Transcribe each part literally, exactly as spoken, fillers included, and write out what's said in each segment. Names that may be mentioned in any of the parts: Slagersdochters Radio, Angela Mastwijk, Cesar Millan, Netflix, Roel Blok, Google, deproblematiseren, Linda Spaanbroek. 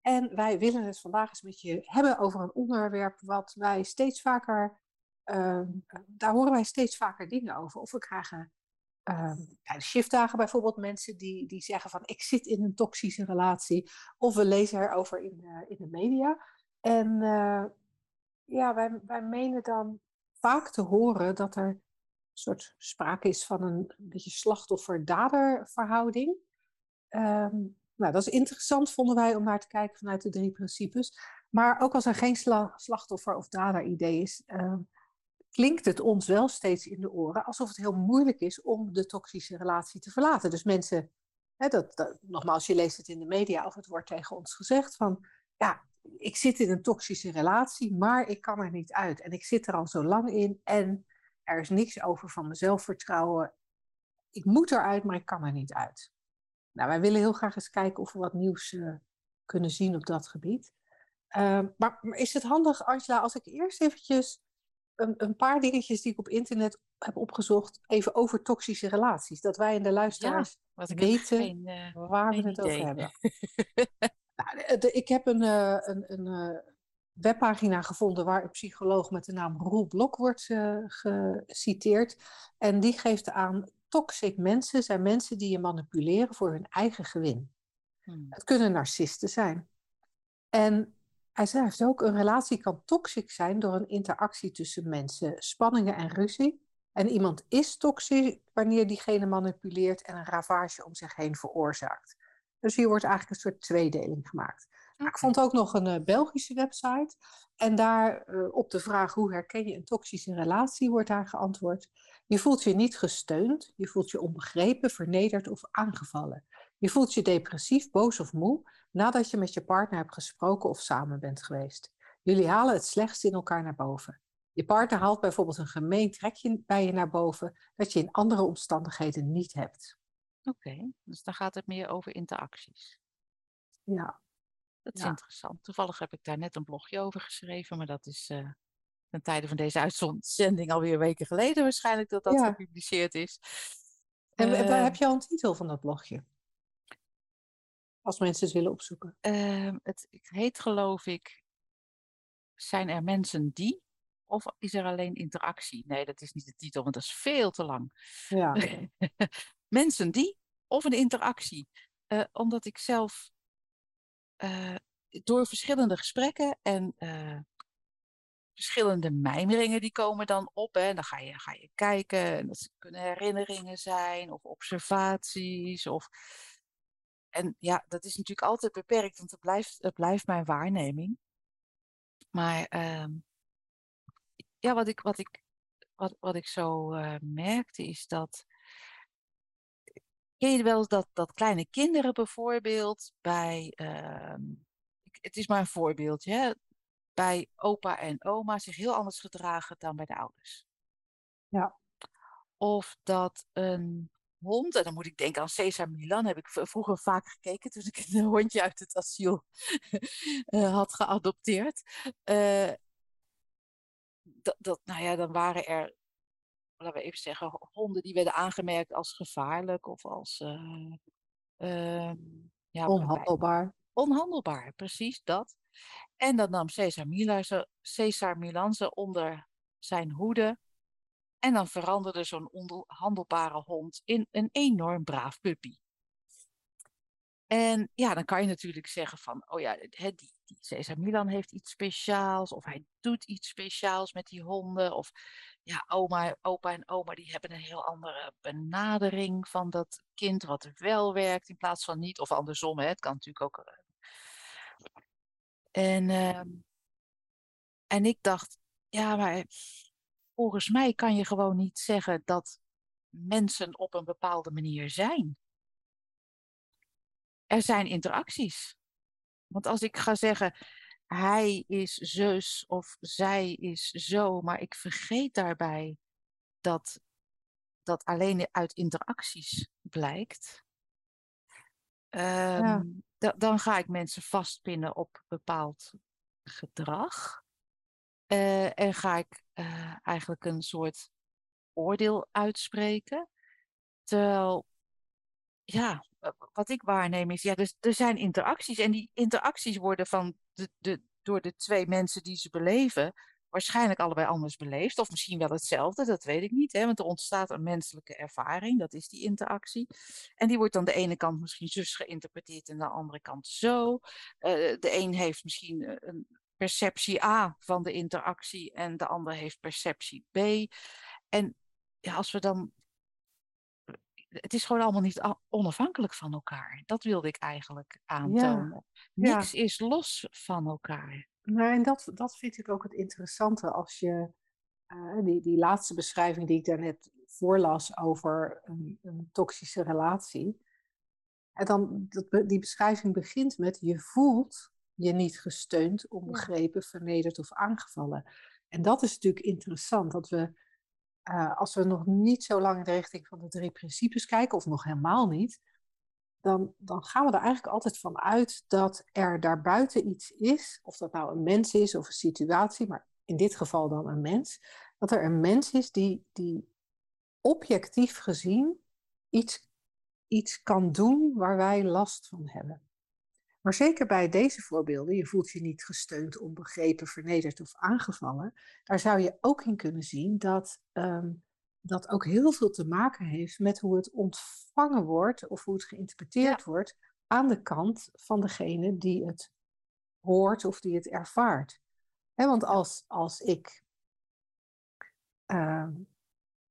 En wij willen het vandaag eens met je hebben over een onderwerp wat wij steeds vaker, uh, daar horen wij steeds vaker dingen over. Of we krijgen uh, bij de shiftdagen bijvoorbeeld mensen die, die zeggen van ik zit in een toxische relatie. Of we lezen erover in, uh, in de media. En uh, ja, wij, wij menen dan vaak te horen dat er een soort sprake is van een, een beetje slachtoffer-dader verhouding. Um, Nou, dat is interessant, vonden wij, om naar te kijken vanuit de drie principes. Maar ook als er geen sla- slachtoffer- of dader-idee is, uh, klinkt het ons wel steeds in de oren alsof het heel moeilijk is om de toxische relatie te verlaten. Dus mensen, hè, dat, dat, nogmaals, je leest het in de media of het wordt tegen ons gezegd van, ja, ik zit in een toxische relatie, maar ik kan er niet uit. En ik zit er al zo lang in en er is niks over van mijn zelfvertrouwen. Ik moet eruit, maar ik kan er niet uit. Nou, wij willen heel graag eens kijken of we wat nieuws uh, kunnen zien op dat gebied. Uh, maar, maar is het handig, Angela, als ik eerst eventjes een, een paar dingetjes die ik op internet heb opgezocht, even over toxische relaties. Dat wij in de luisteraars ja, wat ik weten geen, uh, waar we het idee. over hebben. nou, de, ik heb een, uh, een, een uh, webpagina gevonden waar een psycholoog met de naam Roel Blok wordt uh, geciteerd. En die geeft aan... Toxic mensen zijn mensen die je manipuleren voor hun eigen gewin. Hmm. Het kunnen narcisten zijn. En hij schrijft ook, een relatie kan toxic zijn door een interactie tussen mensen, spanningen en ruzie. En iemand is toxic wanneer diegene manipuleert en een ravage om zich heen veroorzaakt. Dus hier wordt eigenlijk een soort tweedeling gemaakt. Okay. Ik vond ook nog een uh, Belgische website. En daar uh, op de vraag hoe herken je een toxische relatie wordt daar geantwoord. Je voelt je niet gesteund, je voelt je onbegrepen, vernederd of aangevallen. Je voelt je depressief, boos of moe nadat je met je partner hebt gesproken of samen bent geweest. Jullie halen het slechtst in elkaar naar boven. Je partner haalt bijvoorbeeld een gemeen trekje bij je naar boven dat je in andere omstandigheden niet hebt. Oké, okay, dus dan gaat het meer over interacties. Ja. Dat is ja. interessant. Toevallig heb ik daar net een blogje over geschreven, maar dat is... Uh... ten tijde van deze uitzending alweer weken geleden waarschijnlijk dat dat ja. gepubliceerd is. En uh, waar heb je al een titel van dat blogje? Als mensen het willen opzoeken. Uh, het, het heet geloof ik, zijn er mensen die? Of is er alleen interactie? Nee, dat is niet de titel, want dat is veel te lang. Ja. Mensen die? Of een interactie? Uh, omdat ik zelf uh, door verschillende gesprekken en... Uh, verschillende mijmeringen die komen dan op. Hè. Dan ga je, ga je kijken. En dat kunnen herinneringen zijn. Of observaties. Of... En ja, dat is natuurlijk altijd beperkt. Want het blijft, het blijft mijn waarneming. Maar uh, ja, wat ik, wat ik, wat, wat ik zo uh, merkte is dat... Ken je wel dat, dat kleine kinderen bijvoorbeeld bij... Uh, het is maar een voorbeeldje, hè. Bij opa en oma zich heel anders gedragen dan bij de ouders. Ja. Of dat een hond, en dan moet ik denken aan Cesar Millan, heb ik vroeger vaak gekeken toen ik een hondje uit het asiel had geadopteerd. Uh, dat, dat, nou ja, dan waren er, laten we even zeggen, honden die werden aangemerkt als gevaarlijk of als uh, uh, ja, onhandelbaar. Onhandelbaar, precies dat. En dat nam Cesar Millan ze onder zijn hoede. En dan veranderde zo'n onhandelbare hond in een enorm braaf puppy. En ja, dan kan je natuurlijk zeggen van, oh ja, die, die Cesar Millan heeft iets speciaals. Of hij doet iets speciaals met die honden. Of ja, oma, opa en oma die hebben een heel andere benadering van dat kind wat wel werkt in plaats van niet. Of andersom, hè, het kan natuurlijk ook... En, uh, en ik dacht, ja, maar volgens mij kan je gewoon niet zeggen dat mensen op een bepaalde manier zijn. Er zijn interacties. Want als ik ga zeggen, hij is zus of zij is zo, maar ik vergeet daarbij dat dat alleen uit interacties blijkt. Um, ja. d- dan ga ik mensen vastpinnen op bepaald gedrag. Uh, en ga ik uh, eigenlijk een soort oordeel uitspreken. Terwijl, ja, wat ik waarneem is, ja, dus, er zijn interacties. En die interacties worden van de, de, door de twee mensen die ze beleven waarschijnlijk allebei anders beleefd. Of misschien wel hetzelfde, dat weet ik niet. Hè? Want er ontstaat een menselijke ervaring, dat is die interactie. En die wordt dan de ene kant misschien zus geïnterpreteerd en de andere kant zo. Uh, de een heeft misschien een perceptie A van de interactie en de ander heeft perceptie B. En ja, als we dan... Het is gewoon allemaal niet onafhankelijk van elkaar. Dat wilde ik eigenlijk aantonen. Ja, Niks ja. is los van elkaar. Nou, en dat, dat vind ik ook het interessante als je... Uh, die, die laatste beschrijving die ik daarnet voorlas over een, een toxische relatie. En dan, dat, die beschrijving begint met je voelt je niet gesteund, onbegrepen, vernederd of aangevallen. En dat is natuurlijk interessant, dat we... Uh, als we nog niet zo lang in de richting van de drie principes kijken, of nog helemaal niet, dan, dan gaan we er eigenlijk altijd van uit dat er daarbuiten iets is, of dat nou een mens is of een situatie, maar in dit geval dan een mens, dat er een mens is die, die objectief gezien iets, iets kan doen waar wij last van hebben. Maar zeker bij deze voorbeelden, je voelt je niet gesteund, onbegrepen, vernederd of aangevallen, daar zou je ook in kunnen zien dat um, dat ook heel veel te maken heeft met hoe het ontvangen wordt of hoe het geïnterpreteerd ja. wordt aan de kant van degene die het hoort of die het ervaart. He, want als, als ik, uh,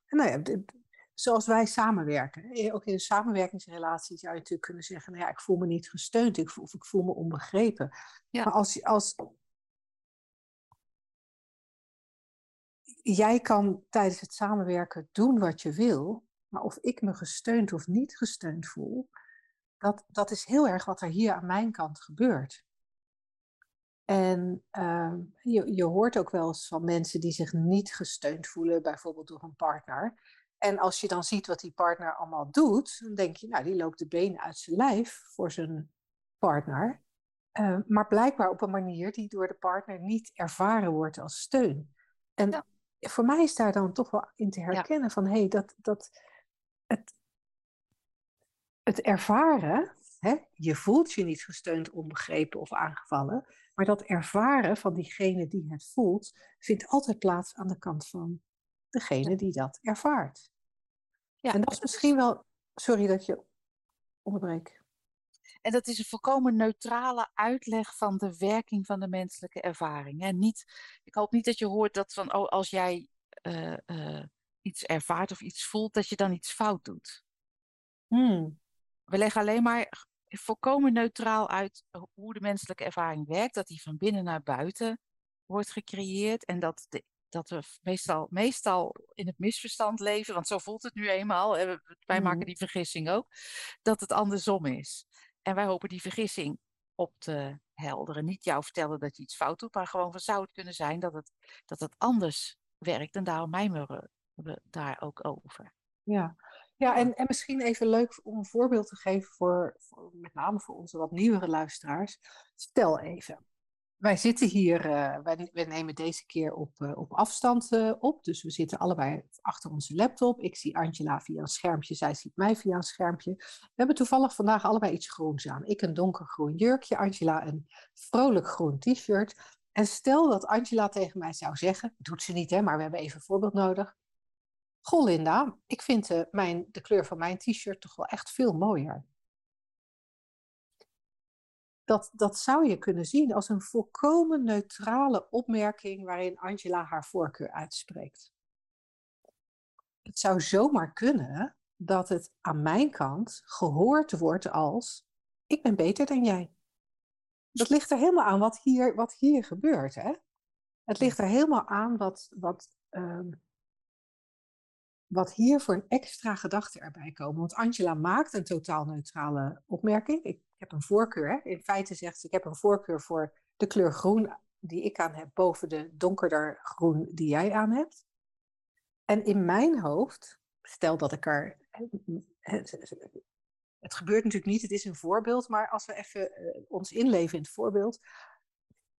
nou ja, d- zoals wij samenwerken. Ook in een samenwerkingsrelatie zou je natuurlijk kunnen zeggen... Nou ja, ik voel me niet gesteund ik voel, of ik voel me onbegrepen. Ja. Maar als, als... Jij kan tijdens het samenwerken doen wat je wil... maar of ik me gesteund of niet gesteund voel... dat, dat is heel erg wat er hier aan mijn kant gebeurt. En uh, je, je hoort ook wel eens van mensen die zich niet gesteund voelen... bijvoorbeeld door een partner... En als je dan ziet wat die partner allemaal doet, dan denk je, nou, die loopt de benen uit zijn lijf voor zijn partner. Uh, maar blijkbaar op een manier die door de partner niet ervaren wordt als steun. En ja. voor mij is daar dan toch wel in te herkennen ja. van, hé, hey, dat, dat, het, het ervaren, hè, je voelt je niet gesteund, onbegrepen of aangevallen, maar dat ervaren van diegene die het voelt, vindt altijd plaats aan de kant van degene die dat ervaart. Ja, en dat is misschien wel... Sorry dat je onderbreek. En dat is een volkomen neutrale uitleg van de werking van de menselijke ervaring. En niet, ik hoop niet dat je hoort dat van, oh, als jij uh, uh, iets ervaart of iets voelt, dat je dan iets fout doet. Hmm. We leggen alleen maar volkomen neutraal uit hoe de menselijke ervaring werkt, dat die van binnen naar buiten wordt gecreëerd en dat de Dat we meestal, meestal in het misverstand leven, want zo voelt het nu eenmaal. En wij maken die vergissing ook, dat het andersom is. En wij hopen die vergissing op te helderen. Niet jou vertellen dat je iets fout doet, maar gewoon van zou het kunnen zijn dat het, dat het anders werkt. En daarom mijmeren we daar ook over. Ja, ja en, en misschien even leuk om een voorbeeld te geven, voor, voor, met name voor onze wat nieuwere luisteraars. Stel even. Wij zitten hier, uh, wij, wij nemen deze keer op, uh, op afstand uh, op. Dus we zitten allebei achter onze laptop. Ik zie Angela via een schermpje, zij ziet mij via een schermpje. We hebben toevallig vandaag allebei iets groens aan. Ik een donkergroen jurkje, Angela een vrolijk groen t-shirt. En stel dat Angela tegen mij zou zeggen, doet ze niet hè, maar we hebben even een voorbeeld nodig. Goh Linda, ik vind uh, mijn, de kleur van mijn t-shirt toch wel echt veel mooier. Dat, dat zou je kunnen zien als een volkomen neutrale opmerking waarin Angela haar voorkeur uitspreekt. Het zou zomaar kunnen dat het aan mijn kant gehoord wordt als ik ben beter dan jij. Dat ligt er helemaal aan wat hier, wat hier gebeurt. Hè? Het ligt er helemaal aan wat, wat, um, wat hier voor een extra gedachte erbij komen. Want Angela maakt een totaal neutrale opmerking. Ik, Ik heb een voorkeur. Hè? In feite zegt ze, ik heb een voorkeur voor de kleur groen die ik aan heb boven de donkerder groen die jij aan hebt. En in mijn hoofd, stel dat ik er... Het gebeurt natuurlijk niet, het is een voorbeeld, maar als we even uh, ons inleven in het voorbeeld,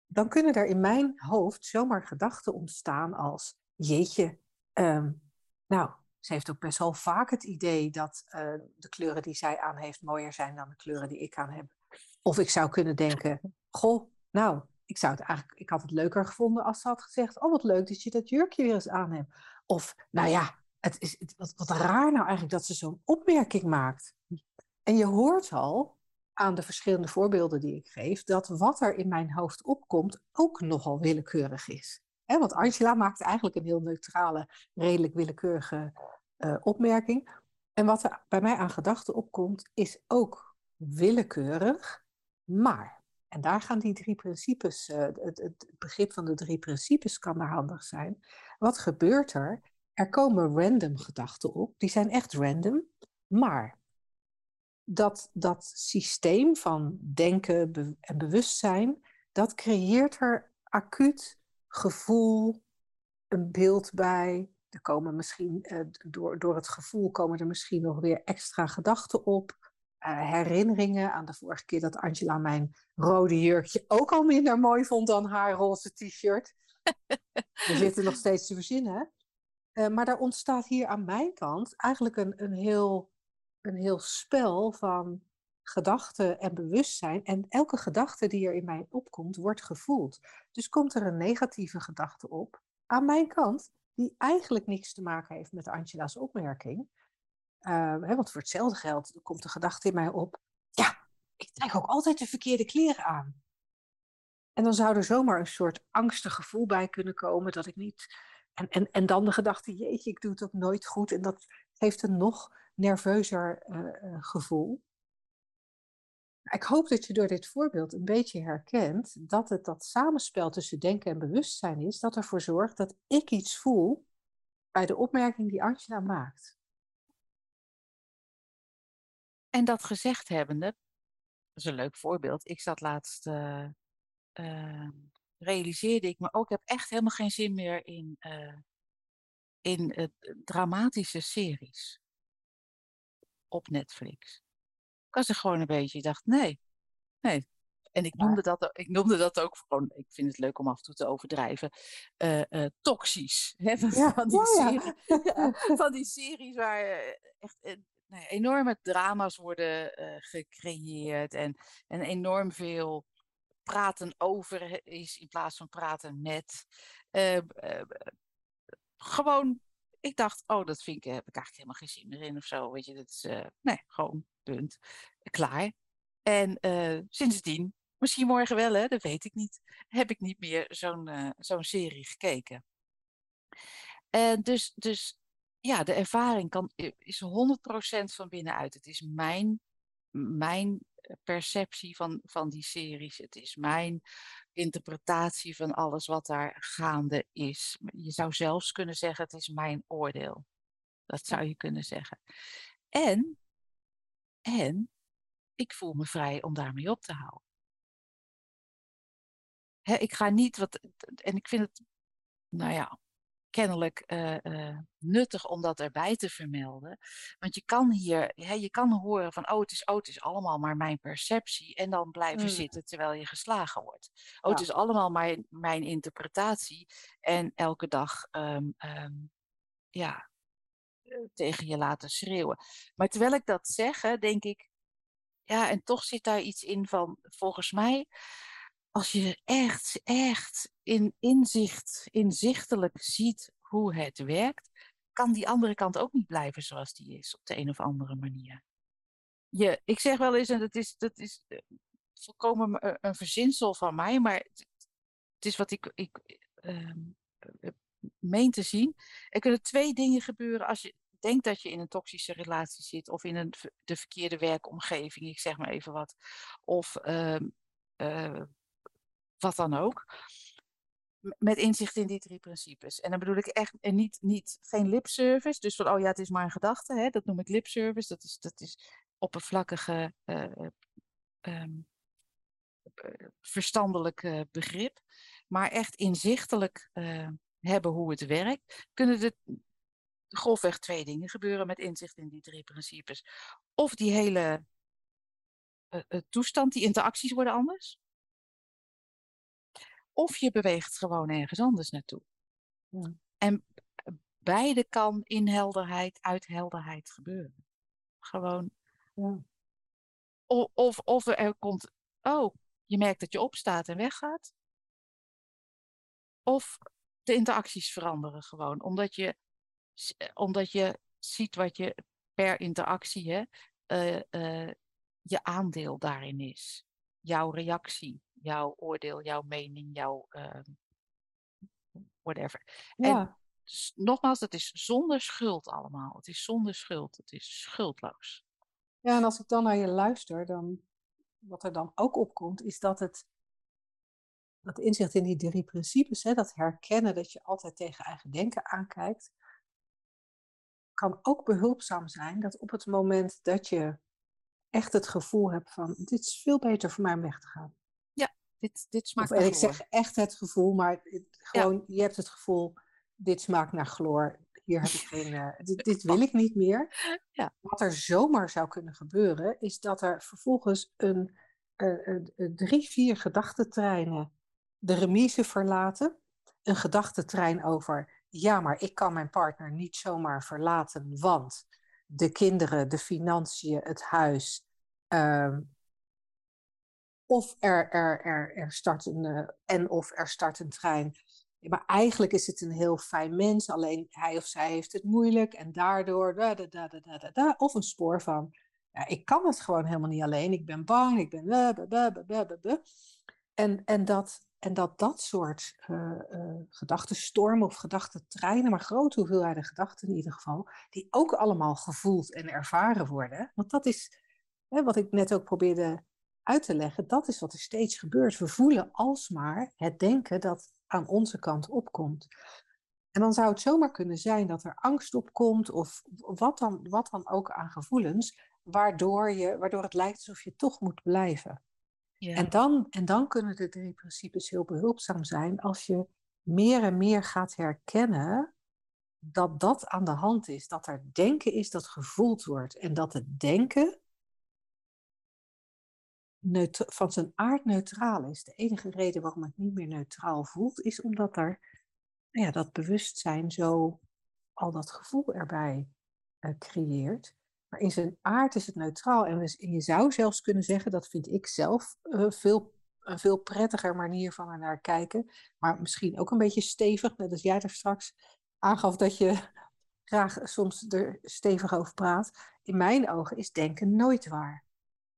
dan kunnen er in mijn hoofd zomaar gedachten ontstaan als, jeetje, um, nou, ze heeft ook best wel vaak het idee dat uh, de kleuren die zij aan heeft mooier zijn dan de kleuren die ik aan heb. Of ik zou kunnen denken, goh, nou, ik, zou het eigenlijk, ik had het leuker gevonden als ze had gezegd, oh wat leuk dat je dat jurkje weer eens aan hebt. Of, nou ja, het is, het, wat, wat raar nou eigenlijk dat ze zo'n opmerking maakt. En je hoort al aan de verschillende voorbeelden die ik geef, dat wat er in mijn hoofd opkomt ook nogal willekeurig is. He, want Angela maakt eigenlijk een heel neutrale, redelijk willekeurige uh, opmerking. En wat er bij mij aan gedachten opkomt, is ook willekeurig, maar. En daar gaan die drie principes, uh, het, het begrip van de drie principes kan daar handig zijn. Wat gebeurt er? Er komen random gedachten op, die zijn echt random, maar. Dat, dat systeem van denken be- en bewustzijn, dat creëert er acuut gevoel, een beeld bij. Er komen misschien, eh, door, door het gevoel komen er misschien nog weer extra gedachten op. Eh, herinneringen aan de vorige keer dat Angela mijn rode jurkje ook al minder mooi vond dan haar roze t-shirt. We zitten nog steeds te verzinnen. Eh, maar daar ontstaat hier aan mijn kant eigenlijk een, een heel... Een heel spel van gedachten en bewustzijn. En elke gedachte die er in mij opkomt, wordt gevoeld. Dus komt er een negatieve gedachte op, aan mijn kant, die eigenlijk niks te maken heeft met Angela's opmerking. Uh, hè, want voor hetzelfde geld komt de gedachte in mij op, ja, ik trek ook altijd de verkeerde kleren aan. En dan zou er zomaar een soort angstig gevoel bij kunnen komen dat ik niet... En, en, en dan de gedachte, jeetje, ik doe het ook nooit goed. En dat geeft een nog... nerveuzer uh, gevoel. Ik hoop dat je door dit voorbeeld een beetje herkent dat het dat samenspel tussen denken en bewustzijn is dat ervoor zorgt dat ik iets voel bij de opmerking die Angela maakt. En dat gezegd hebbende, dat is een leuk voorbeeld. Ik zat laatst, uh, uh, realiseerde ik me ook, ik heb echt helemaal geen zin meer in, uh, in uh, dramatische series. Op Netflix. Ik was er gewoon een beetje, ik dacht nee, nee. En ik noemde dat, ik noemde dat ook gewoon, ik vind het leuk om af en toe te overdrijven, uh, uh, toxisch. Hè, van, ja, van, die ja, ja. Serie, ja, van die series waar uh, echt uh, nou, enorme drama's worden uh, gecreëerd en, en enorm veel praten over is in plaats van praten met. Uh, uh, gewoon... Ik dacht, oh, dat vind ik, heb ik eigenlijk helemaal geen zin meer in of zo. Weet je, dat is, uh, nee, gewoon, punt. Klaar. En uh, sindsdien, misschien morgen wel, hè, dat weet ik niet, heb ik niet meer zo'n, uh, zo'n serie gekeken. Uh, dus, dus, ja, de ervaring kan, is honderd procent van binnenuit. Het is mijn, mijn perceptie van, van die series. Het is mijn interpretatie van alles wat daar gaande is. Je zou zelfs kunnen zeggen, het is mijn oordeel. Dat zou je kunnen zeggen. En, en ik voel me vrij om daarmee op te houden. Hè, ik ga niet, wat, en ik vind het, nou ja, kennelijk uh, uh, nuttig om dat erbij te vermelden. Want je kan hier, hè, je kan horen van, oh het, is, oh, het is allemaal maar mijn perceptie. En dan blijven mm. zitten terwijl je geslagen wordt. Oh, ja. Het is allemaal maar mijn interpretatie. En elke dag, um, um, ja, tegen je laten schreeuwen. Maar terwijl ik dat zeg, hè, denk ik, ja, en toch zit daar iets in van, volgens mij... Als je echt, echt in inzicht, inzichtelijk ziet hoe het werkt, kan die andere kant ook niet blijven zoals die is, op de een of andere manier. Je, ik zeg wel eens, en dat is, dat is volkomen een verzinsel van mij, maar het is wat ik, ik uh, meen te zien. Er kunnen twee dingen gebeuren als je denkt dat je in een toxische relatie zit, of in een, de verkeerde werkomgeving, ik zeg maar even wat, of... Uh, uh, Wat dan ook. Met inzicht in die drie principes. En dan bedoel ik echt en niet, niet, geen lipservice. Dus van, oh ja, het is maar een gedachte. Hè? Dat noem ik lipservice. Dat is, dat is oppervlakkige uh, um, verstandelijk uh, begrip, maar echt inzichtelijk uh, hebben hoe het werkt, kunnen er grofweg twee dingen gebeuren met inzicht in die drie principes. Of die hele uh, toestand, die interacties worden anders. Of je beweegt gewoon ergens anders naartoe. Ja. En beide kan in helderheid, uit helderheid gebeuren. Gewoon. Ja. Of, of, of er komt, oh, je merkt dat je opstaat en weggaat. Of de interacties veranderen gewoon. Omdat je, omdat je ziet wat je per interactie, hè, uh, uh, je aandeel daarin is. Jouw reactie, jouw oordeel, jouw mening, jouw uh, whatever. Ja. En nogmaals, dat is zonder schuld allemaal. Het is zonder schuld. Het is schuldloos. Ja, en als ik dan naar je luister, dan, wat er dan ook opkomt, is dat het dat inzicht in die drie principes, hè, dat herkennen dat je altijd tegen eigen denken aankijkt, kan ook behulpzaam zijn dat op het moment dat je echt het gevoel hebt van, dit is veel beter voor mij om weg te gaan. Ja, dit, dit smaakt naar gloor. Ik zeg echt het gevoel, maar het, gewoon, ja. Je hebt het gevoel, dit smaakt naar gloor. Hier heb ik geen, uh, dit, dit wil ik niet meer. Ja. Wat er zomaar zou kunnen gebeuren, is dat er vervolgens een, uh, uh, uh, drie, vier gedachtentreinen de remise verlaten. Een gedachtentrein over, ja, maar ik kan mijn partner niet zomaar verlaten, want de kinderen, de financiën, het huis. Uh, of er, er, er, er start een, uh, en of er start een trein. Ja, maar eigenlijk is het een heel fijn mens, alleen hij of zij heeft het moeilijk en daardoor, da, da, da, da, da, da, of een spoor van, ja, ik kan het gewoon helemaal niet alleen, ik ben bang, ik ben... Blah, blah, blah, blah, blah, blah. En, en, dat, en dat dat soort uh, uh, gedachtenstormen of gedachtentreinen, maar grote hoeveelheden gedachten in ieder geval, die ook allemaal gevoeld en ervaren worden, want dat is, hè, wat ik net ook probeerde uit te leggen, dat is wat er steeds gebeurt. We voelen alsmaar het denken dat aan onze kant opkomt. En dan zou het zomaar kunnen zijn dat er angst opkomt, of wat dan, wat dan ook aan gevoelens, waardoor, je, waardoor het lijkt alsof je toch moet blijven. Ja. En, dan, en dan kunnen de drie principes heel behulpzaam zijn als je meer en meer gaat herkennen dat dat aan de hand is, dat er denken is dat gevoeld wordt en dat het denken Neutra- van zijn aard neutraal is. De enige reden waarom het niet meer neutraal voelt, is omdat er, nou ja, dat bewustzijn zo al dat gevoel erbij uh, creëert. Maar in zijn aard is het neutraal. En, we, en je zou zelfs kunnen zeggen, dat vind ik zelf uh, veel, een veel prettiger manier van er naar kijken. Maar misschien ook een beetje stevig, net als jij er straks aangaf dat je graag soms er stevig over praat. In mijn ogen is denken nooit waar.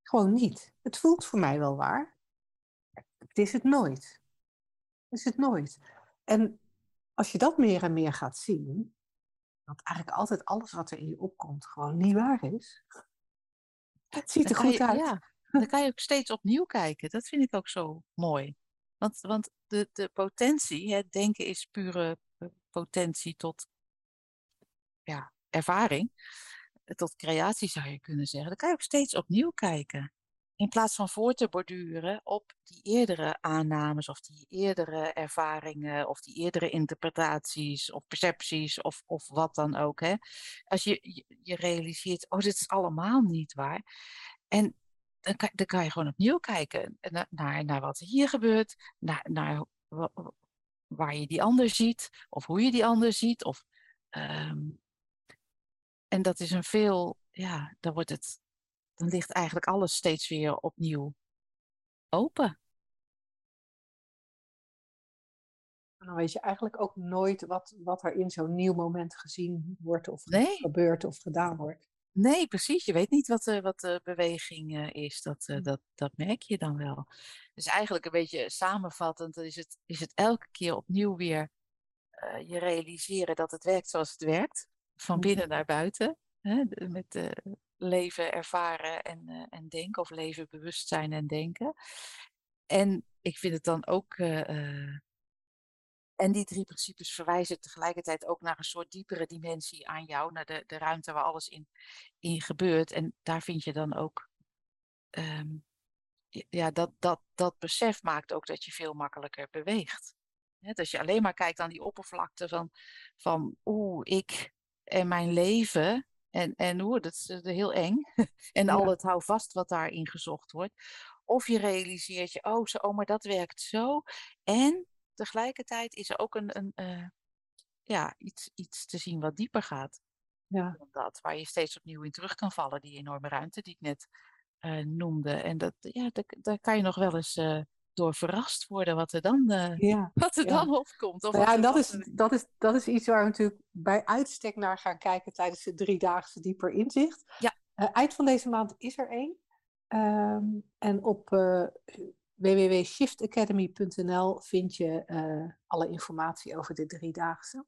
Gewoon niet. Het voelt voor mij wel waar. Het is het nooit. Het is het nooit. En als je dat meer en meer gaat zien, dat eigenlijk altijd alles wat er in je opkomt gewoon niet waar is. Het ziet er goed je, uit. Ja, dan kan je ook steeds opnieuw kijken. Dat vind ik ook zo mooi. Want, want de, de potentie, hè, denken is pure potentie tot ja, ervaring. Tot creatie zou je kunnen zeggen. Dan kan je ook steeds opnieuw kijken. In plaats van voor te borduren op die eerdere aannames, of die eerdere ervaringen, of die eerdere interpretaties, of percepties, of, of wat dan ook. Hè. Als je, je, je realiseert, oh, dit is allemaal niet waar. En dan kan, dan kan je gewoon opnieuw kijken naar, naar, naar wat hier gebeurt, naar, naar waar je die ander ziet, of hoe je die ander ziet, of... Um, En dat is een veel, ja, dan wordt het, dan ligt eigenlijk alles steeds weer opnieuw open. En dan weet je eigenlijk ook nooit wat, wat er in zo'n nieuw moment gezien wordt of nee. gebeurt of gedaan wordt. Nee, precies. Je weet niet wat, uh, wat de beweging uh, is. Dat, uh, dat, dat merk je dan wel. Dus eigenlijk een beetje samenvattend is het, is het elke keer opnieuw weer uh, je realiseren dat het werkt zoals het werkt. Van binnen naar buiten, hè, met uh, leven ervaren en, uh, en denken, of leven bewustzijn en denken. En ik vind het dan ook, uh, uh, en die drie principes verwijzen tegelijkertijd ook naar een soort diepere dimensie aan jou, naar de, de ruimte waar alles in, in gebeurt. En daar vind je dan ook um, ja, dat, dat, dat besef maakt ook dat je veel makkelijker beweegt. He, dat je alleen maar kijkt aan die oppervlakte van, van oeh, ik en mijn leven. En, en oeh, dat is heel eng. En ja. al het houvast wat daarin gezocht wordt. Of je realiseert je, oh, zo, oh maar dat werkt zo. En tegelijkertijd is er ook een, een, uh, ja, iets, iets te zien wat dieper gaat. Ja. Dan dat, waar je steeds opnieuw in terug kan vallen. Die enorme ruimte die ik net uh, noemde. En dat, ja, daar, daar kan je nog wel eens... Uh, door verrast worden wat er dan, uh, ja, wat er ja. dan opkomt. Of nou ja, en dat, is, dat, is, dat is iets waar we natuurlijk bij uitstek naar gaan kijken tijdens de driedaagse dieper inzicht. Ja. Uh, eind van deze maand is er één. Um, en op uh, w w w punt shift academy punt n l vind je uh, alle informatie over de driedaagse.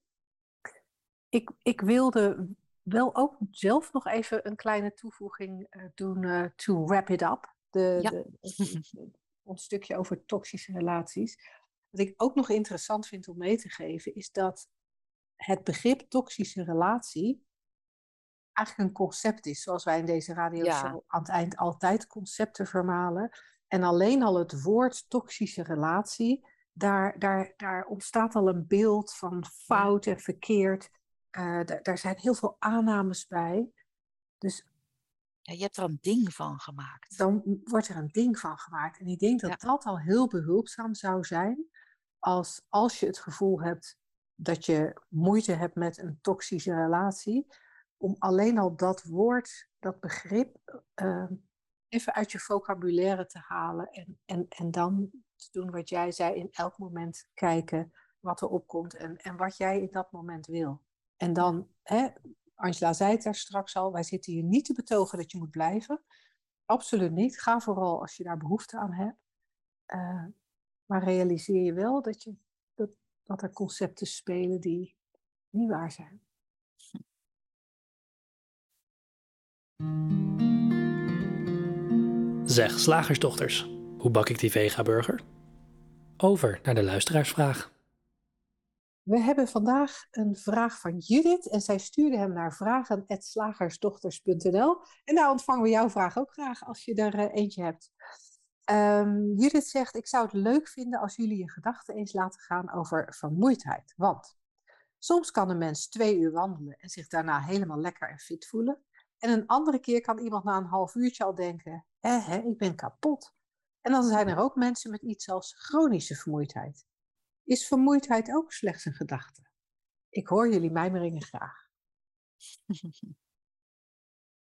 Ik, ik wilde wel ook zelf nog even een kleine toevoeging uh, doen uh, to wrap it up. De, ja. de, de, Ons stukje over toxische relaties. Wat ik ook nog interessant vind om mee te geven, is dat het begrip toxische relatie eigenlijk een concept is. Zoals wij in deze radio show ja. aan het eind altijd concepten vermalen. En alleen al het woord toxische relatie, daar, daar, daar ontstaat al een beeld van fout en verkeerd. Uh, d- daar zijn heel veel aannames bij. Dus... Ja, je hebt er een ding van gemaakt. Dan wordt er een ding van gemaakt. En ik denk dat ja. dat al heel behulpzaam zou zijn. Als, als je het gevoel hebt dat je moeite hebt met een toxische relatie. Om alleen al dat woord, dat begrip, uh, even uit je vocabulaire te halen. En, en, en dan te doen wat jij zei. In elk moment kijken wat er opkomt. En, en wat jij in dat moment wil. En dan... Hè, Angela zei het daar straks al, wij zitten hier niet te betogen dat je moet blijven. Absoluut niet. Ga vooral als je daar behoefte aan hebt. Uh, maar realiseer je wel dat, je, dat, dat er concepten spelen die niet waar zijn. Zeg, slagersdochters, hoe bak ik die vegaburger? Over naar de luisteraarsvraag. We hebben vandaag een vraag van Judith en zij stuurde hem naar vragen at slagersdochters punt n l. En daar ontvangen we jouw vraag ook graag als je er uh, eentje hebt. Um, Judith zegt, ik zou het leuk vinden als jullie je gedachten eens laten gaan over vermoeidheid. Want soms kan een mens twee uur wandelen en zich daarna helemaal lekker en fit voelen. En een andere keer kan iemand na een half uurtje al denken, hè, hè, ik ben kapot. En dan zijn er ook mensen met iets als chronische vermoeidheid. Is vermoeidheid ook slechts een gedachte? Ik hoor jullie mijmeringen graag.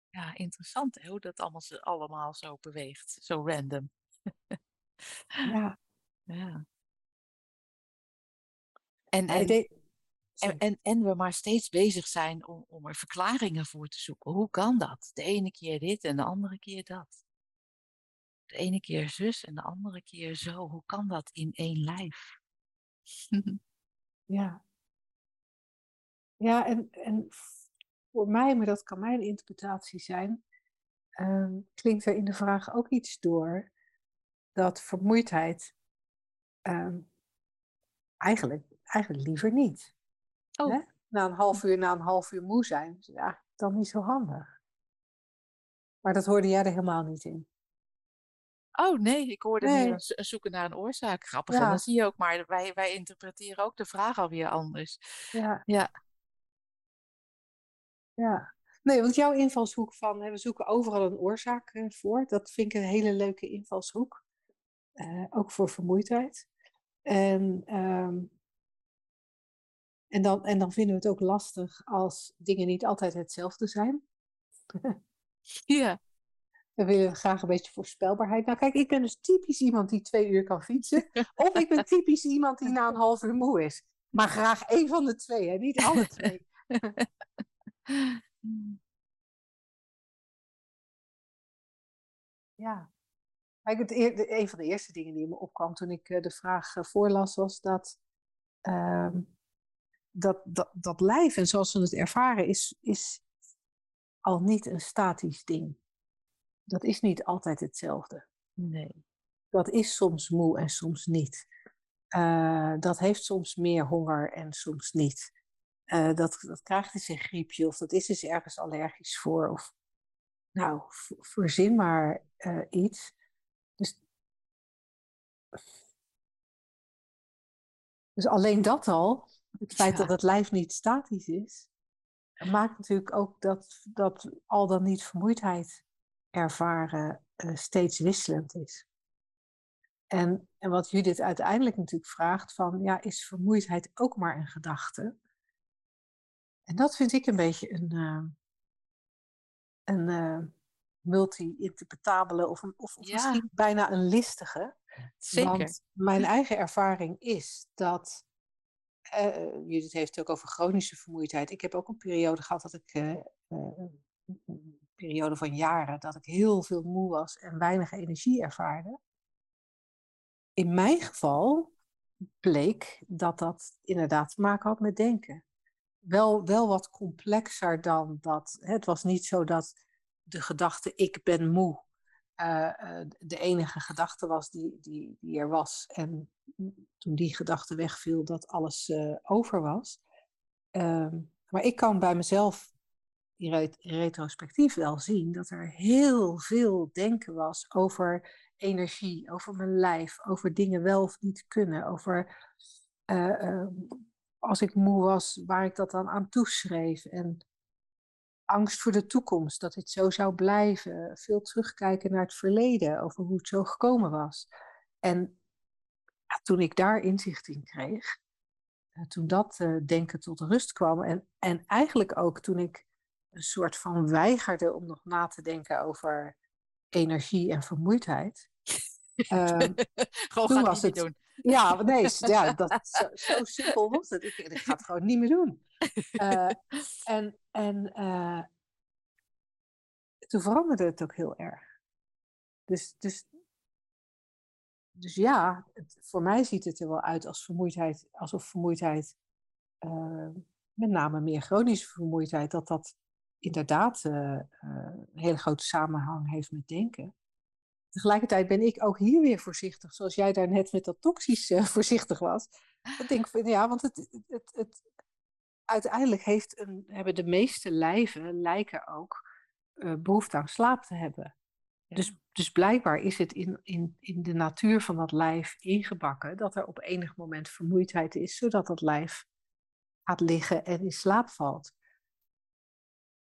Ja, interessant hè, hoe dat allemaal, allemaal zo beweegt. Zo random. Ja. ja. En, en, en, en, en we maar steeds bezig zijn om, om er verklaringen voor te zoeken. Hoe kan dat? De ene keer dit en de andere keer dat. De ene keer zus en de andere keer zo. Hoe kan dat in één lijf? Ja, ja en, en voor mij, maar dat kan mijn interpretatie zijn, uh, klinkt er in de vraag ook iets door dat vermoeidheid uh, eigenlijk, eigenlijk liever niet. Oh. Hè? Na een half uur, na een half uur moe zijn, ja, dan niet zo handig. Maar dat hoorde jij er helemaal niet in. Oh nee, ik hoorde nee. meer een zoeken naar een oorzaak. Grappig. Ja. En dan zie je ook maar, wij, wij interpreteren ook de vraag alweer anders. Ja. ja. Ja. Nee, want jouw invalshoek van, hè, we zoeken overal een oorzaak eh, voor. Dat vind ik een hele leuke invalshoek. Uh, ook voor vermoeidheid. En, um, en, dan, en dan vinden we het ook lastig als dingen niet altijd hetzelfde zijn. Ja. We willen graag een beetje voorspelbaarheid. Nou kijk, ik ben dus typisch iemand die twee uur kan fietsen. Of ik ben typisch iemand die na een half uur moe is. Maar graag één van de twee, hè? Niet alle twee. Ja. Kijk, een van de eerste dingen die me opkwam toen ik de vraag voorlas was dat... Um, dat, dat, dat lijf, en zoals we het ervaren, is, is al niet een statisch ding. Dat is niet altijd hetzelfde. Nee. Dat is soms moe en soms niet. Uh, dat heeft soms meer honger en soms niet. Uh, dat, dat krijgt eens een griepje of dat is eens ergens allergisch voor. Of, nou, v- voorzin maar uh, iets. Dus Dus alleen dat al, het feit ja. dat het lijf niet statisch is, maakt natuurlijk ook dat, dat al dan niet vermoeidheid ervaren uh, steeds wisselend is. En, en wat Judith uiteindelijk natuurlijk vraagt van, ja, is vermoeidheid ook maar een gedachte? En dat vind ik een beetje een, uh, een uh, multi-interpretabele of, een, of ja. misschien bijna een listige. Zeker. Want mijn eigen ervaring is dat, uh, Judith heeft het ook over chronische vermoeidheid. Ik heb ook een periode gehad dat ik, uh, een periode van jaren, dat ik heel veel moe was en weinig energie ervaarde. In mijn geval bleek dat dat inderdaad te maken had met denken. Wel, wel wat complexer dan dat. Het was niet zo dat de gedachte ik ben moe uh, de enige gedachte was die, die, die er was. En toen die gedachte wegviel dat alles uh, over was. Uh, maar ik kan bij mezelf in retrospectief wel zien dat er heel veel denken was over energie, over mijn lijf, over dingen wel of niet kunnen, over uh, uh, als ik moe was, waar ik dat dan aan toeschreef. En angst voor de toekomst, dat dit zo zou blijven. Veel terugkijken naar het verleden, over hoe het zo gekomen was. En ja, toen ik daar inzicht in kreeg, uh, toen dat uh, denken tot rust kwam, en, en eigenlijk ook toen ik een soort van weigerde om nog na te denken over energie en vermoeidheid. Um, gewoon toen was het doen. Ja, nee, ja, dat, zo, zo simpel was het. Ik, ik ga het gewoon niet meer doen. Uh, en en uh, toen veranderde het ook heel erg. Dus, dus, dus ja, het, voor mij ziet het er wel uit als vermoeidheid, alsof vermoeidheid, uh, met name meer chronische vermoeidheid, dat dat inderdaad uh, uh, een hele grote samenhang heeft met denken. Tegelijkertijd ben ik ook hier weer voorzichtig, zoals jij daar net met dat toxisch uh, voorzichtig was. Ik denk van ja, want het, het, het, het, uiteindelijk heeft een, hebben de meeste lijven, lijken ook, uh, behoefte aan slaap te hebben. Ja. Dus, dus blijkbaar is het in, in, in de natuur van dat lijf ingebakken dat er op enig moment vermoeidheid is, zodat dat lijf gaat liggen en in slaap valt.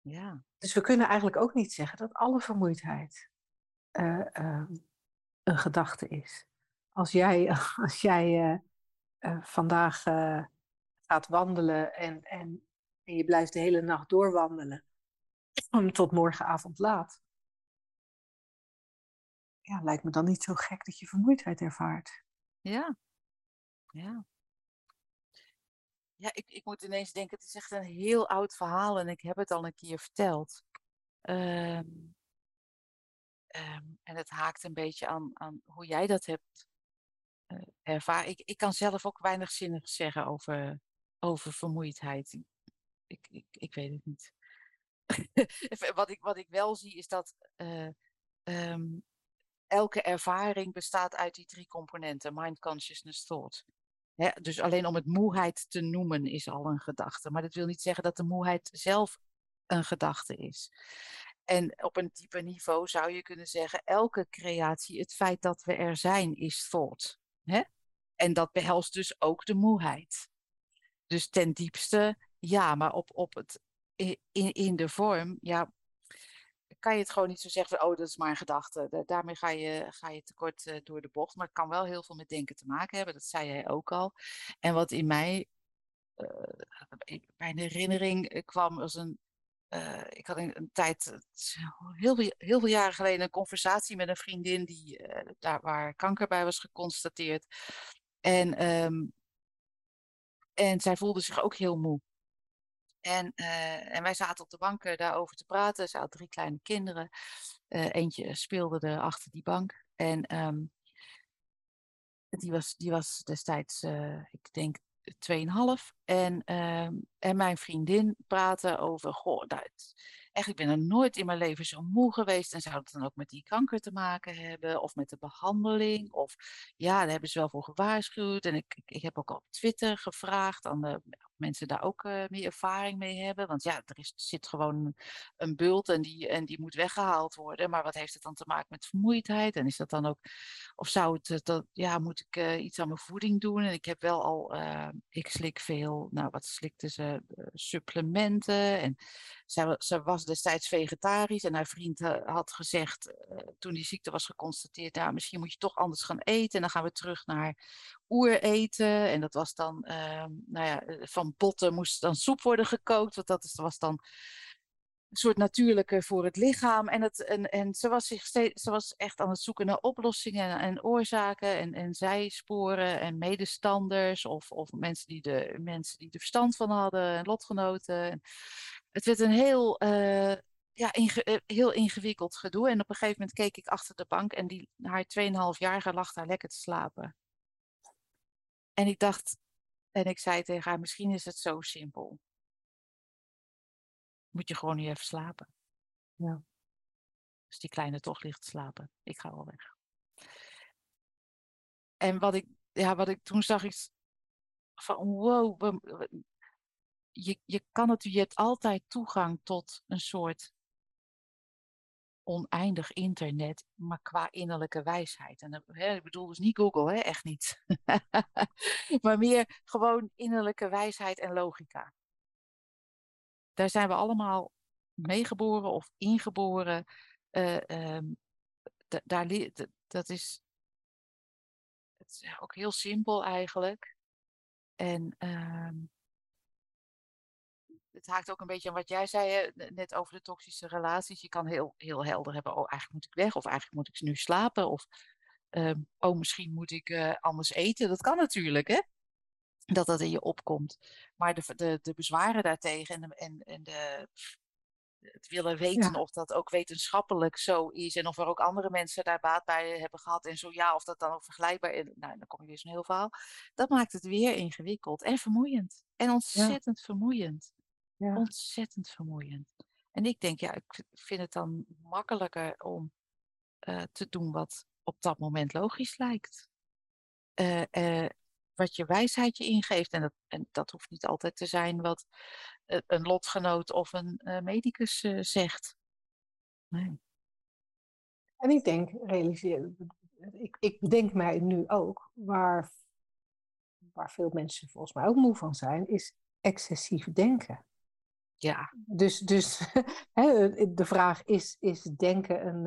Ja. Dus we kunnen eigenlijk ook niet zeggen dat alle vermoeidheid uh, uh, een gedachte is. Als jij, als jij uh, uh, vandaag uh, gaat wandelen en, en, en je blijft de hele nacht doorwandelen um, tot morgenavond laat. Ja, lijkt me dan niet zo gek dat je vermoeidheid ervaart. Ja, ja. Ja, ik, ik moet ineens denken, het is echt een heel oud verhaal en ik heb het al een keer verteld. Um, um, en het haakt een beetje aan, aan hoe jij dat hebt uh, ervaren. Ik, ik kan zelf ook weinig zinnigs zeggen over, over vermoeidheid. Ik, ik, ik weet het niet. wat, ik, wat ik wel zie is dat uh, um, elke ervaring bestaat uit die drie componenten. Mind, consciousness, thought. He, dus alleen om het moeheid te noemen is al een gedachte. Maar dat wil niet zeggen dat de moeheid zelf een gedachte is. En op een dieper niveau zou je kunnen zeggen, elke creatie, het feit dat we er zijn, is thought. He? En dat behelst dus ook de moeheid. Dus ten diepste, ja, maar op, op het, in, in de vorm, ja, kan je het gewoon niet zo zeggen van, oh, dat is maar een gedachte. Daarmee ga je, ga je tekort uh, door de bocht. Maar het kan wel heel veel met denken te maken hebben. Dat zei jij ook al. En wat in mij uh, bij de herinnering kwam als een... Uh, ik had een, een tijd, heel veel, heel veel jaren geleden, een conversatie met een vriendin die uh, daar waar kanker bij was geconstateerd. En, um, en zij voelde zich ook heel moe. En, uh, en wij zaten op de bank daarover te praten. Ze had drie kleine kinderen. Uh, eentje speelde er achter die bank. En um, die, was, die was destijds, uh, ik denk, tweeënhalf. En, um, en mijn vriendin praatte over, goh, nou, het, echt, ik ben er nooit in mijn leven zo moe geweest. En zou dat dan ook met die kanker te maken hebben? Of met de behandeling? Of ja, daar hebben ze wel voor gewaarschuwd. En ik, ik heb ook op Twitter gevraagd aan de mensen daar ook uh, meer ervaring mee hebben. Want ja, er is, zit gewoon een bult en die, en die moet weggehaald worden. Maar wat heeft het dan te maken met vermoeidheid? En is dat dan ook, of zou het, dat, ja, moet ik uh, iets aan mijn voeding doen? En ik heb wel al, uh, ik slik veel, nou wat slikte ze, uh, supplementen. En zij, ze was destijds vegetarisch en haar vriend uh, had gezegd, uh, toen die ziekte was geconstateerd, nou misschien moet je toch anders gaan eten. En dan gaan we terug naar oereten. En dat was dan, uh, nou ja, van botten moest dan soep worden gekookt. Want dat is, was dan een soort natuurlijke voor het lichaam. En, het, en, en ze, was zich steeds, ze was echt aan het zoeken naar oplossingen en, en oorzaken. En, en zijsporen en medestanders. Of, of mensen die de, mensen die er verstand van hadden. En lotgenoten. En het werd een heel... Uh, Ja, inge- heel ingewikkeld gedoe. En op een gegeven moment keek ik achter de bank en die, haar tweeënhalfjarige lag daar lekker te slapen. En ik dacht, en ik zei tegen haar, misschien is het zo simpel. Moet je gewoon nu even slapen. Ja. Dus die kleine toch ligt te slapen. Ik ga wel weg. En wat ik, ja, wat ik toen zag is van wow, we, we, je, je kan het, je hebt altijd toegang tot een soort oneindig internet, maar qua innerlijke wijsheid. En hè, ik bedoel dus niet Google, hè? Echt niet. Maar meer gewoon innerlijke wijsheid en logica. Daar zijn we allemaal meegeboren of ingeboren. Uh, um, d- daar li- d- dat is, het is ook heel simpel eigenlijk. En um, het haakt ook een beetje aan wat jij zei, hè? Net over de toxische relaties. Je kan heel, heel helder hebben, oh, eigenlijk moet ik weg. Of eigenlijk moet ik nu slapen. Of, um, oh, misschien moet ik uh, anders eten. Dat kan natuurlijk, hè? Dat dat in je opkomt. Maar de, de, de bezwaren daartegen en, de, en, en de, het willen weten ja. Of dat ook wetenschappelijk zo is. En of er ook andere mensen daar baat bij hebben gehad. En zo ja, of dat dan ook vergelijkbaar is. Nou, dan kom je weer zo'n heel verhaal. Dat maakt het weer ingewikkeld en vermoeiend. En ontzettend ja. vermoeiend. Ja. Ontzettend vermoeiend. En ik denk, ja, ik vind het dan makkelijker om uh, te doen wat op dat moment logisch lijkt. Uh, uh, wat je wijsheid je ingeeft. En dat, en dat hoeft niet altijd te zijn wat uh, een lotgenoot of een uh, medicus uh, zegt. Nee. En ik denk, realiseer, ik, ik bedenk mij nu ook, waar, waar veel mensen volgens mij ook moe van zijn, is excessief denken. Ja. Dus, dus de vraag is, is denken een,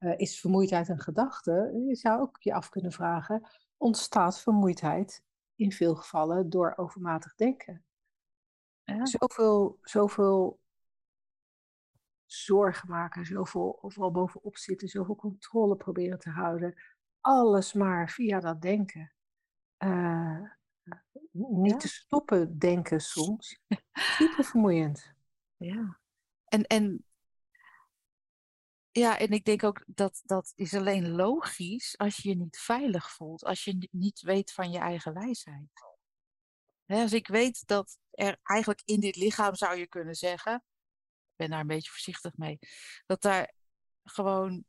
uh, is vermoeidheid een gedachte? Je zou ook je af kunnen vragen, ontstaat vermoeidheid in veel gevallen door overmatig denken? Ja. Zoveel, zoveel zorgen maken, zoveel overal bovenop zitten, zoveel controle proberen te houden. Alles maar via dat denken. Uh, Niet ja. te stoppen denken soms. Super vermoeiend. Ja. En, en, ja, en ik denk ook dat dat is alleen logisch als je je niet veilig voelt. Als je niet weet van je eigen wijsheid. Hè, als ik weet dat er eigenlijk in dit lichaam, zou je kunnen zeggen. Ik ben daar een beetje voorzichtig mee. Dat daar gewoon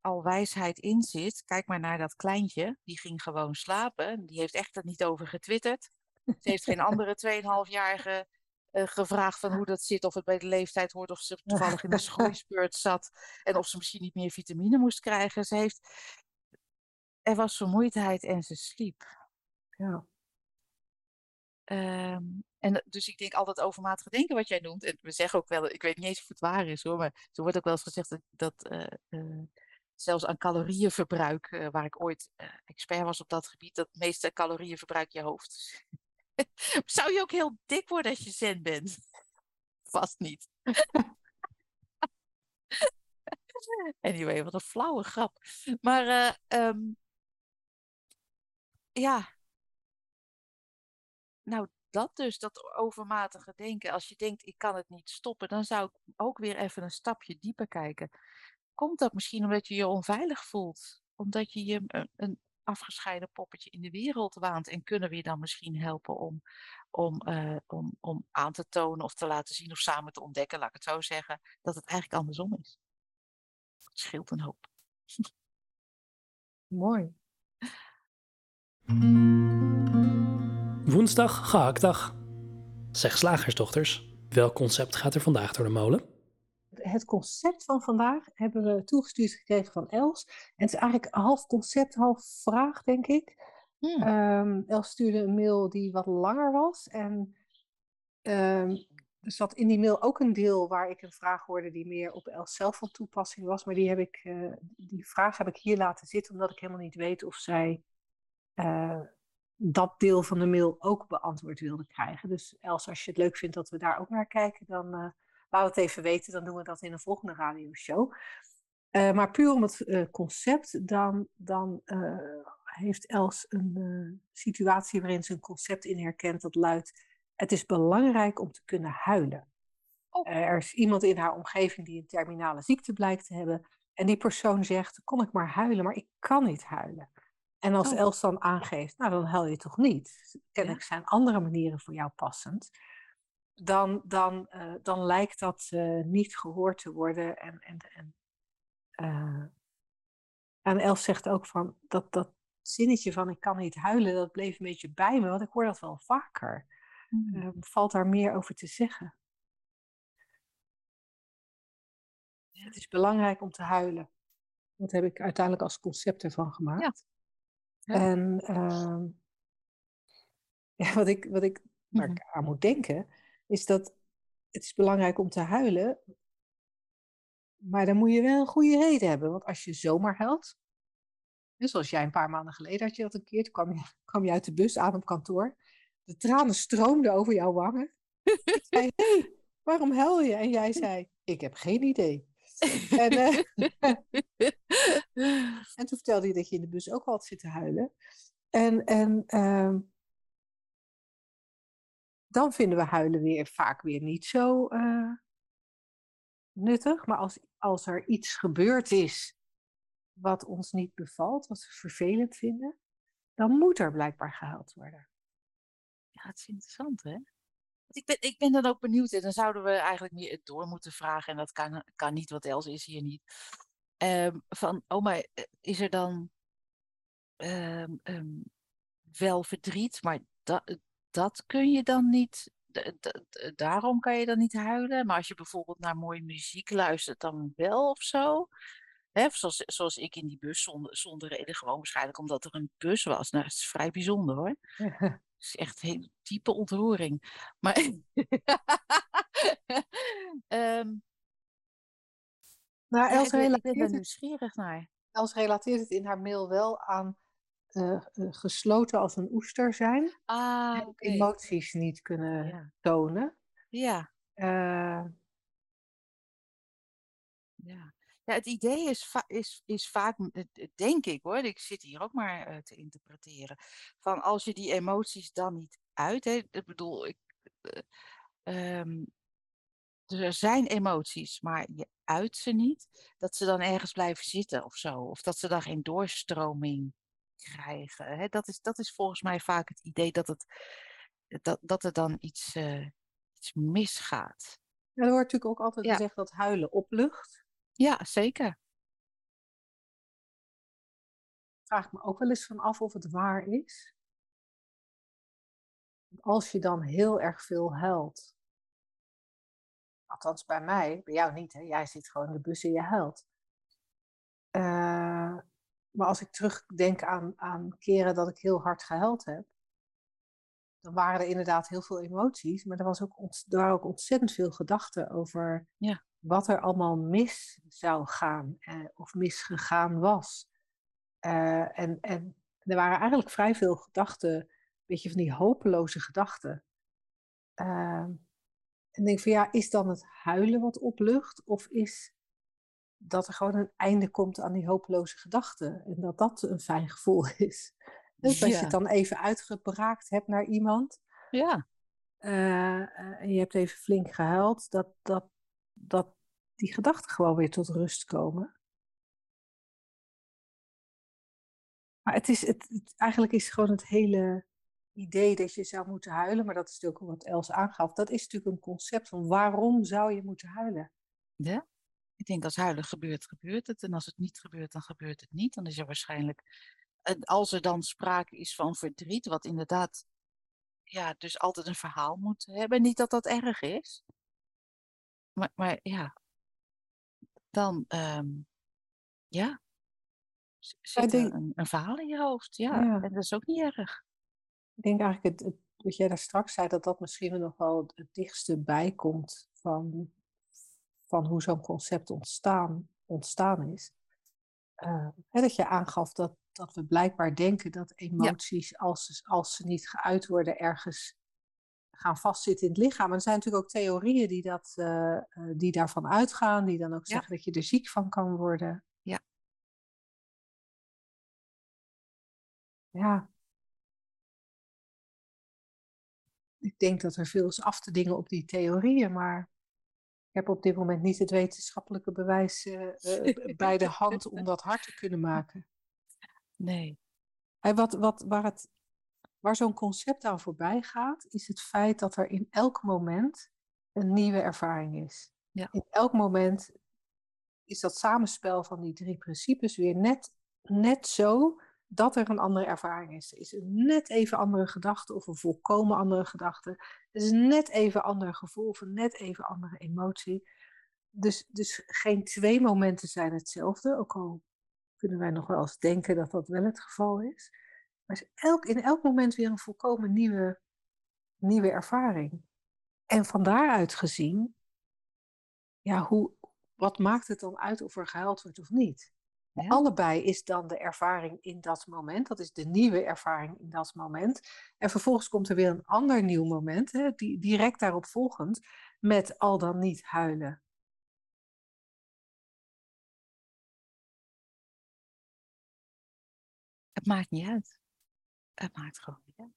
al wijsheid in zit. Kijk maar naar dat kleintje. Die ging gewoon slapen. Die heeft echt er niet over getwitterd. Ze heeft geen andere tweeënhalfjarige uh, gevraagd van hoe dat zit. Of het bij de leeftijd hoort. Of ze toevallig in de schoeisbeurt zat. En of ze misschien niet meer vitamine moest krijgen. Ze heeft... Er was vermoeidheid en ze sliep. Ja. Um, en dus ik denk altijd overmatig denken wat jij noemt. En we zeggen ook wel, ik weet niet eens of het waar is hoor. Maar er wordt ook wel eens gezegd dat... dat uh, uh, zelfs aan calorieënverbruik, uh, waar ik ooit uh, expert was op dat gebied, dat meeste calorieën verbruikt je hoofd. Zou je ook heel dik worden als je zen bent? Vast niet. Anyway, wat een flauwe grap. Maar uh, um, ja, nou dat dus, dat overmatige denken. Als je denkt, ik kan het niet stoppen, dan zou ik ook weer even een stapje dieper kijken. Komt dat misschien omdat je je onveilig voelt? Omdat je je een afgescheiden poppetje in de wereld waant? En kunnen we je dan misschien helpen om, om, uh, om, om aan te tonen of te laten zien of samen te ontdekken, laat ik het zo zeggen, dat het eigenlijk andersom is? Het scheelt een hoop. Mooi. Woensdag gehaktdag. Zeg slagersdochters, welk concept gaat er vandaag door de molen? Het concept van vandaag hebben we toegestuurd gekregen van Els. En het is eigenlijk half concept, half vraag, denk ik. Hmm. Um, Els stuurde een mail die wat langer was. En um, er zat in die mail ook een deel waar ik een vraag hoorde die meer op Els zelf van toepassing was. Maar die, heb ik, uh, die vraag heb ik hier laten zitten, omdat ik helemaal niet weet of zij... Uh, dat deel van de mail ook beantwoord wilde krijgen. Dus Els, als je het leuk vindt dat we daar ook naar kijken, dan uh, laat het even weten. Dan doen we dat in een volgende radioshow. Uh, maar puur om het uh, concept, dan, dan uh, heeft Els een uh, situatie waarin ze een concept in herkent dat luidt: het is belangrijk om te kunnen huilen. Oh. Uh, er is iemand in haar omgeving die een terminale ziekte blijkt te hebben en die persoon zegt: kon ik maar huilen, maar ik kan niet huilen. En als oh. Els dan aangeeft, nou dan huil je toch niet. Kennelijk zijn andere manieren voor jou passend. Dan, dan, uh, dan lijkt dat uh, niet gehoord te worden. En, en, en, uh, en Els zegt ook van, dat, dat zinnetje van ik kan niet huilen, dat bleef een beetje bij me. Want ik hoor dat wel vaker. Mm. Uh, valt daar meer over te zeggen. Ja. Het is belangrijk om te huilen. Dat heb ik uiteindelijk als concept ervan gemaakt. Ja. Ja. En uh, ja, wat ik, wat ik, waar ik aan moet denken, is dat het is belangrijk om te huilen, maar dan moet je wel een goede reden hebben. Want als je zomaar huilt, dus zoals jij een paar maanden geleden had je dat een keer, toen kwam je, kwam je uit de bus aan op kantoor, de tranen stroomden over jouw wangen. Ik zei, hey, waarom huil je? En jij zei, ik heb geen idee. En, uh, en toen vertelde je dat je in de bus ook al had zitten huilen. En, en uh, dan vinden we huilen weer vaak weer niet zo uh, nuttig. Maar als, als er iets gebeurd is wat ons niet bevalt, wat we vervelend vinden, dan moet er blijkbaar gehuild worden. Ja, het is interessant, hè? Ik ben, ik ben dan ook benieuwd. En dan zouden we eigenlijk meer door moeten vragen. En dat kan, kan niet, want Els is hier niet. Um, van, oh maar, is er dan um, um, wel verdriet, maar da, dat kun je dan niet... Da, da, daarom kan je dan niet huilen. Maar als je bijvoorbeeld naar mooie muziek luistert, dan wel of zo. Hè, zoals, zoals ik in die bus zonder, zonder reden. Gewoon waarschijnlijk omdat er een bus was. Nou, dat is vrij bijzonder, hoor. Het is echt heel diepe ontroering. Maar um, nou, Els ja, ik ben er nieuwsgierig naar. Els relateert het in haar mail wel aan uh, gesloten als een oester zijn. Ah, en okay. Emoties niet kunnen ja. tonen. Ja. Uh, ja. Ja, het idee is, va- is, is vaak, denk ik hoor, ik zit hier ook maar uh, te interpreteren, van als je die emoties dan niet uit, hè, ik bedoel, ik, uh, um, dus er zijn emoties, maar je uit ze niet, dat ze dan ergens blijven zitten of zo, of dat ze dan geen doorstroming krijgen. Hè? Dat is, dat is volgens mij vaak het idee dat, het, dat, dat er dan iets, uh, iets misgaat. Ja, er wordt natuurlijk ook altijd ja. gezegd dat huilen oplucht. Ja, zeker. Vraag ik me ook wel eens van af of het waar is. Als je dan heel erg veel huilt. Althans bij mij, bij jou niet. Hè? Jij zit gewoon in de bus en je huilt. Uh, maar als ik terugdenk aan, aan keren dat ik heel hard gehuild heb. Dan waren er inderdaad heel veel emoties. Maar er, was ook ont- er waren ook ontzettend veel gedachten over... Ja. Wat er allemaal mis zou gaan eh, of misgegaan was. Uh, en, en er waren eigenlijk vrij veel gedachten, een beetje van die hopeloze gedachten. Uh, en denk van ja, is dan het huilen wat oplucht? Of is dat er gewoon een einde komt aan die hopeloze gedachten? En dat dat een fijn gevoel is. Dus ja. Als je het dan even uitgebraakt hebt naar iemand. Ja. Uh, en je hebt even flink gehuild. Dat... dat dat die gedachten gewoon weer tot rust komen. Maar het is, het, het, eigenlijk is gewoon het hele idee dat je zou moeten huilen, maar dat is natuurlijk wat Els aangaf, dat is natuurlijk een concept van waarom zou je moeten huilen? Ja, ik denk als huilen gebeurt, gebeurt het. En als het niet gebeurt, dan gebeurt het niet. Dan is er waarschijnlijk, en als er dan sprake is van verdriet, wat inderdaad ja, dus altijd een verhaal moet hebben. Niet dat dat erg is. Maar, maar ja, dan um, ja, zit denk, een, een verhaal in je hoofd. Ja, ja, en dat is ook niet erg. Ik denk eigenlijk, het, het, wat jij daar straks zei, dat dat misschien nog wel het dichtste bij komt van, van hoe zo'n concept ontstaan, ontstaan is. Uh, hè, dat je aangaf dat, dat we blijkbaar denken dat emoties, ja, als, als ze niet geuit worden, ergens gaan vastzitten in het lichaam. En er zijn natuurlijk ook theorieën die, dat, uh, die daarvan uitgaan, die dan ook zeggen, ja, dat je er ziek van kan worden. Ja. Ja. Ik denk dat er veel is af te dingen op die theorieën, maar ik heb op dit moment niet het wetenschappelijke bewijs uh, uh, bij de hand om dat hard te kunnen maken. Nee. Hey, wat, wat, waar het, waar zo'n concept aan voorbij gaat, is het feit dat er in elk moment een nieuwe ervaring is. Ja. In elk moment is dat samenspel van die drie principes weer net, net zo dat er een andere ervaring is. Er is een net even andere gedachte of een volkomen andere gedachte. Er is een net even ander gevoel of een net even andere emotie. Dus, dus geen twee momenten zijn hetzelfde, ook al kunnen wij nog wel eens denken dat dat wel het geval is. Maar is elk, in elk moment weer een volkomen nieuwe, nieuwe ervaring. En van daaruit gezien, ja, hoe, wat maakt het dan uit of er gehuild wordt of niet? Ja. Allebei is dan de ervaring in dat moment. Dat is de nieuwe ervaring in dat moment. En vervolgens komt er weer een ander nieuw moment, hè, die, direct daarop volgend, met al dan niet huilen. Het maakt niet uit. Het maakt gewoon niet uit.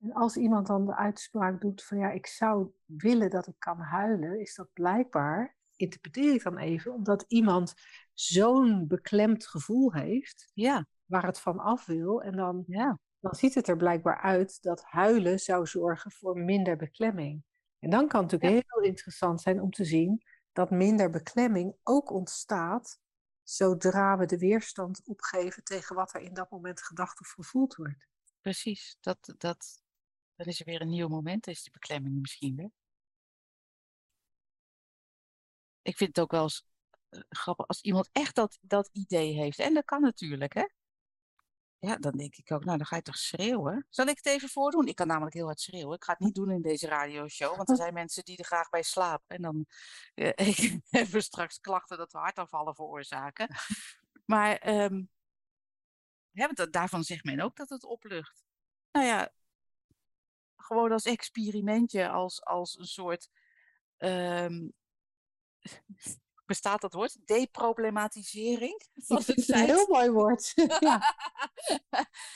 En als iemand dan de uitspraak doet van, ja, ik zou willen dat ik kan huilen, is dat blijkbaar, interpreteer ik dan even, omdat iemand zo'n beklemd gevoel heeft, ja, waar het van af wil. En dan, ja, dan ziet het er blijkbaar uit dat huilen zou zorgen voor minder beklemming. En dan kan het natuurlijk, ja, heel interessant zijn om te zien dat minder beklemming ook ontstaat zodra we de weerstand opgeven tegen wat er in dat moment gedacht of gevoeld wordt. Precies, dat, dat, dan is er weer een nieuw moment, is die beklemming misschien weer. Ik vind het ook wel eens uh, grappig als iemand echt dat, dat idee heeft. En dat kan natuurlijk, hè. Ja, dan denk ik ook, nou, dan ga je toch schreeuwen. Zal ik het even voordoen? Ik kan namelijk heel hard schreeuwen. Ik ga het niet doen in deze radioshow, want er zijn mensen die er graag bij slapen. En dan uh, ik hebben straks klachten dat we hartaanvallen veroorzaken. Maar um, ja, want daarvan zegt men ook dat het oplucht. Nou ja, gewoon als experimentje, als, als een soort... Um, bestaat dat woord? Deproblematisering? Dat is een heel mooi woord. Ja.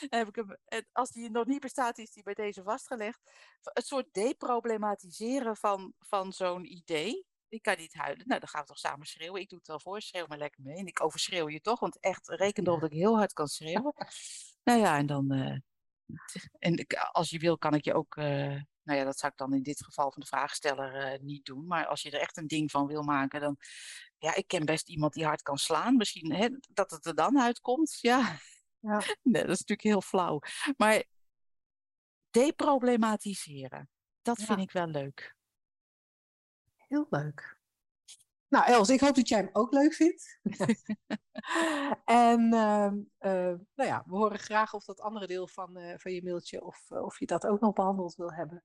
Heb ik hem, als die nog niet bestaat, is die bij deze vastgelegd. Het soort deproblematiseren van, van zo'n idee. Ik kan niet huilen. Nou, dan gaan we toch samen schreeuwen. Ik doe het wel voor. Schreeuw maar lekker mee. En ik overschreeuw je toch, want echt reken erop dat ik heel hard kan schreeuwen. Nou ja, en dan... Uh, en ik, als je wil, kan ik je ook... Uh, Nou ja, dat zou ik dan in dit geval van de vraagsteller uh, niet doen. Maar als je er echt een ding van wil maken, dan... Ja, ik ken best iemand die hard kan slaan. Misschien, hè, dat het er dan uitkomt. Ja, ja. Nee, dat is natuurlijk heel flauw. Maar deproblematiseren, dat, ja, vind ik wel leuk. Heel leuk. Nou Els, ik hoop dat jij hem ook leuk vindt. En uh, uh, nou ja, we horen graag of dat andere deel van, uh, van je mailtje, of, uh, of je dat ook nog behandeld wil hebben.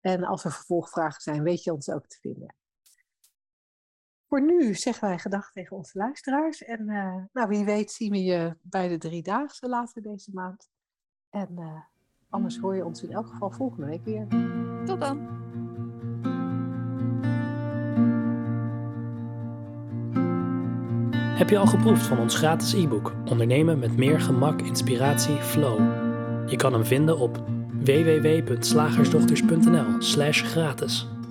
En als er vervolgvragen zijn, weet je ons ook te vinden. Voor nu zeggen wij gedag tegen onze luisteraars. En uh, nou, wie weet zien we je bij de driedaagse later deze maand. En uh, anders hoor je ons in elk geval volgende week weer. Tot dan! Heb je al geproefd van ons gratis e-book Ondernemen met meer gemak, inspiratie, flow? Je kan hem vinden op w w w punt slagersdochters punt n l slash gratis.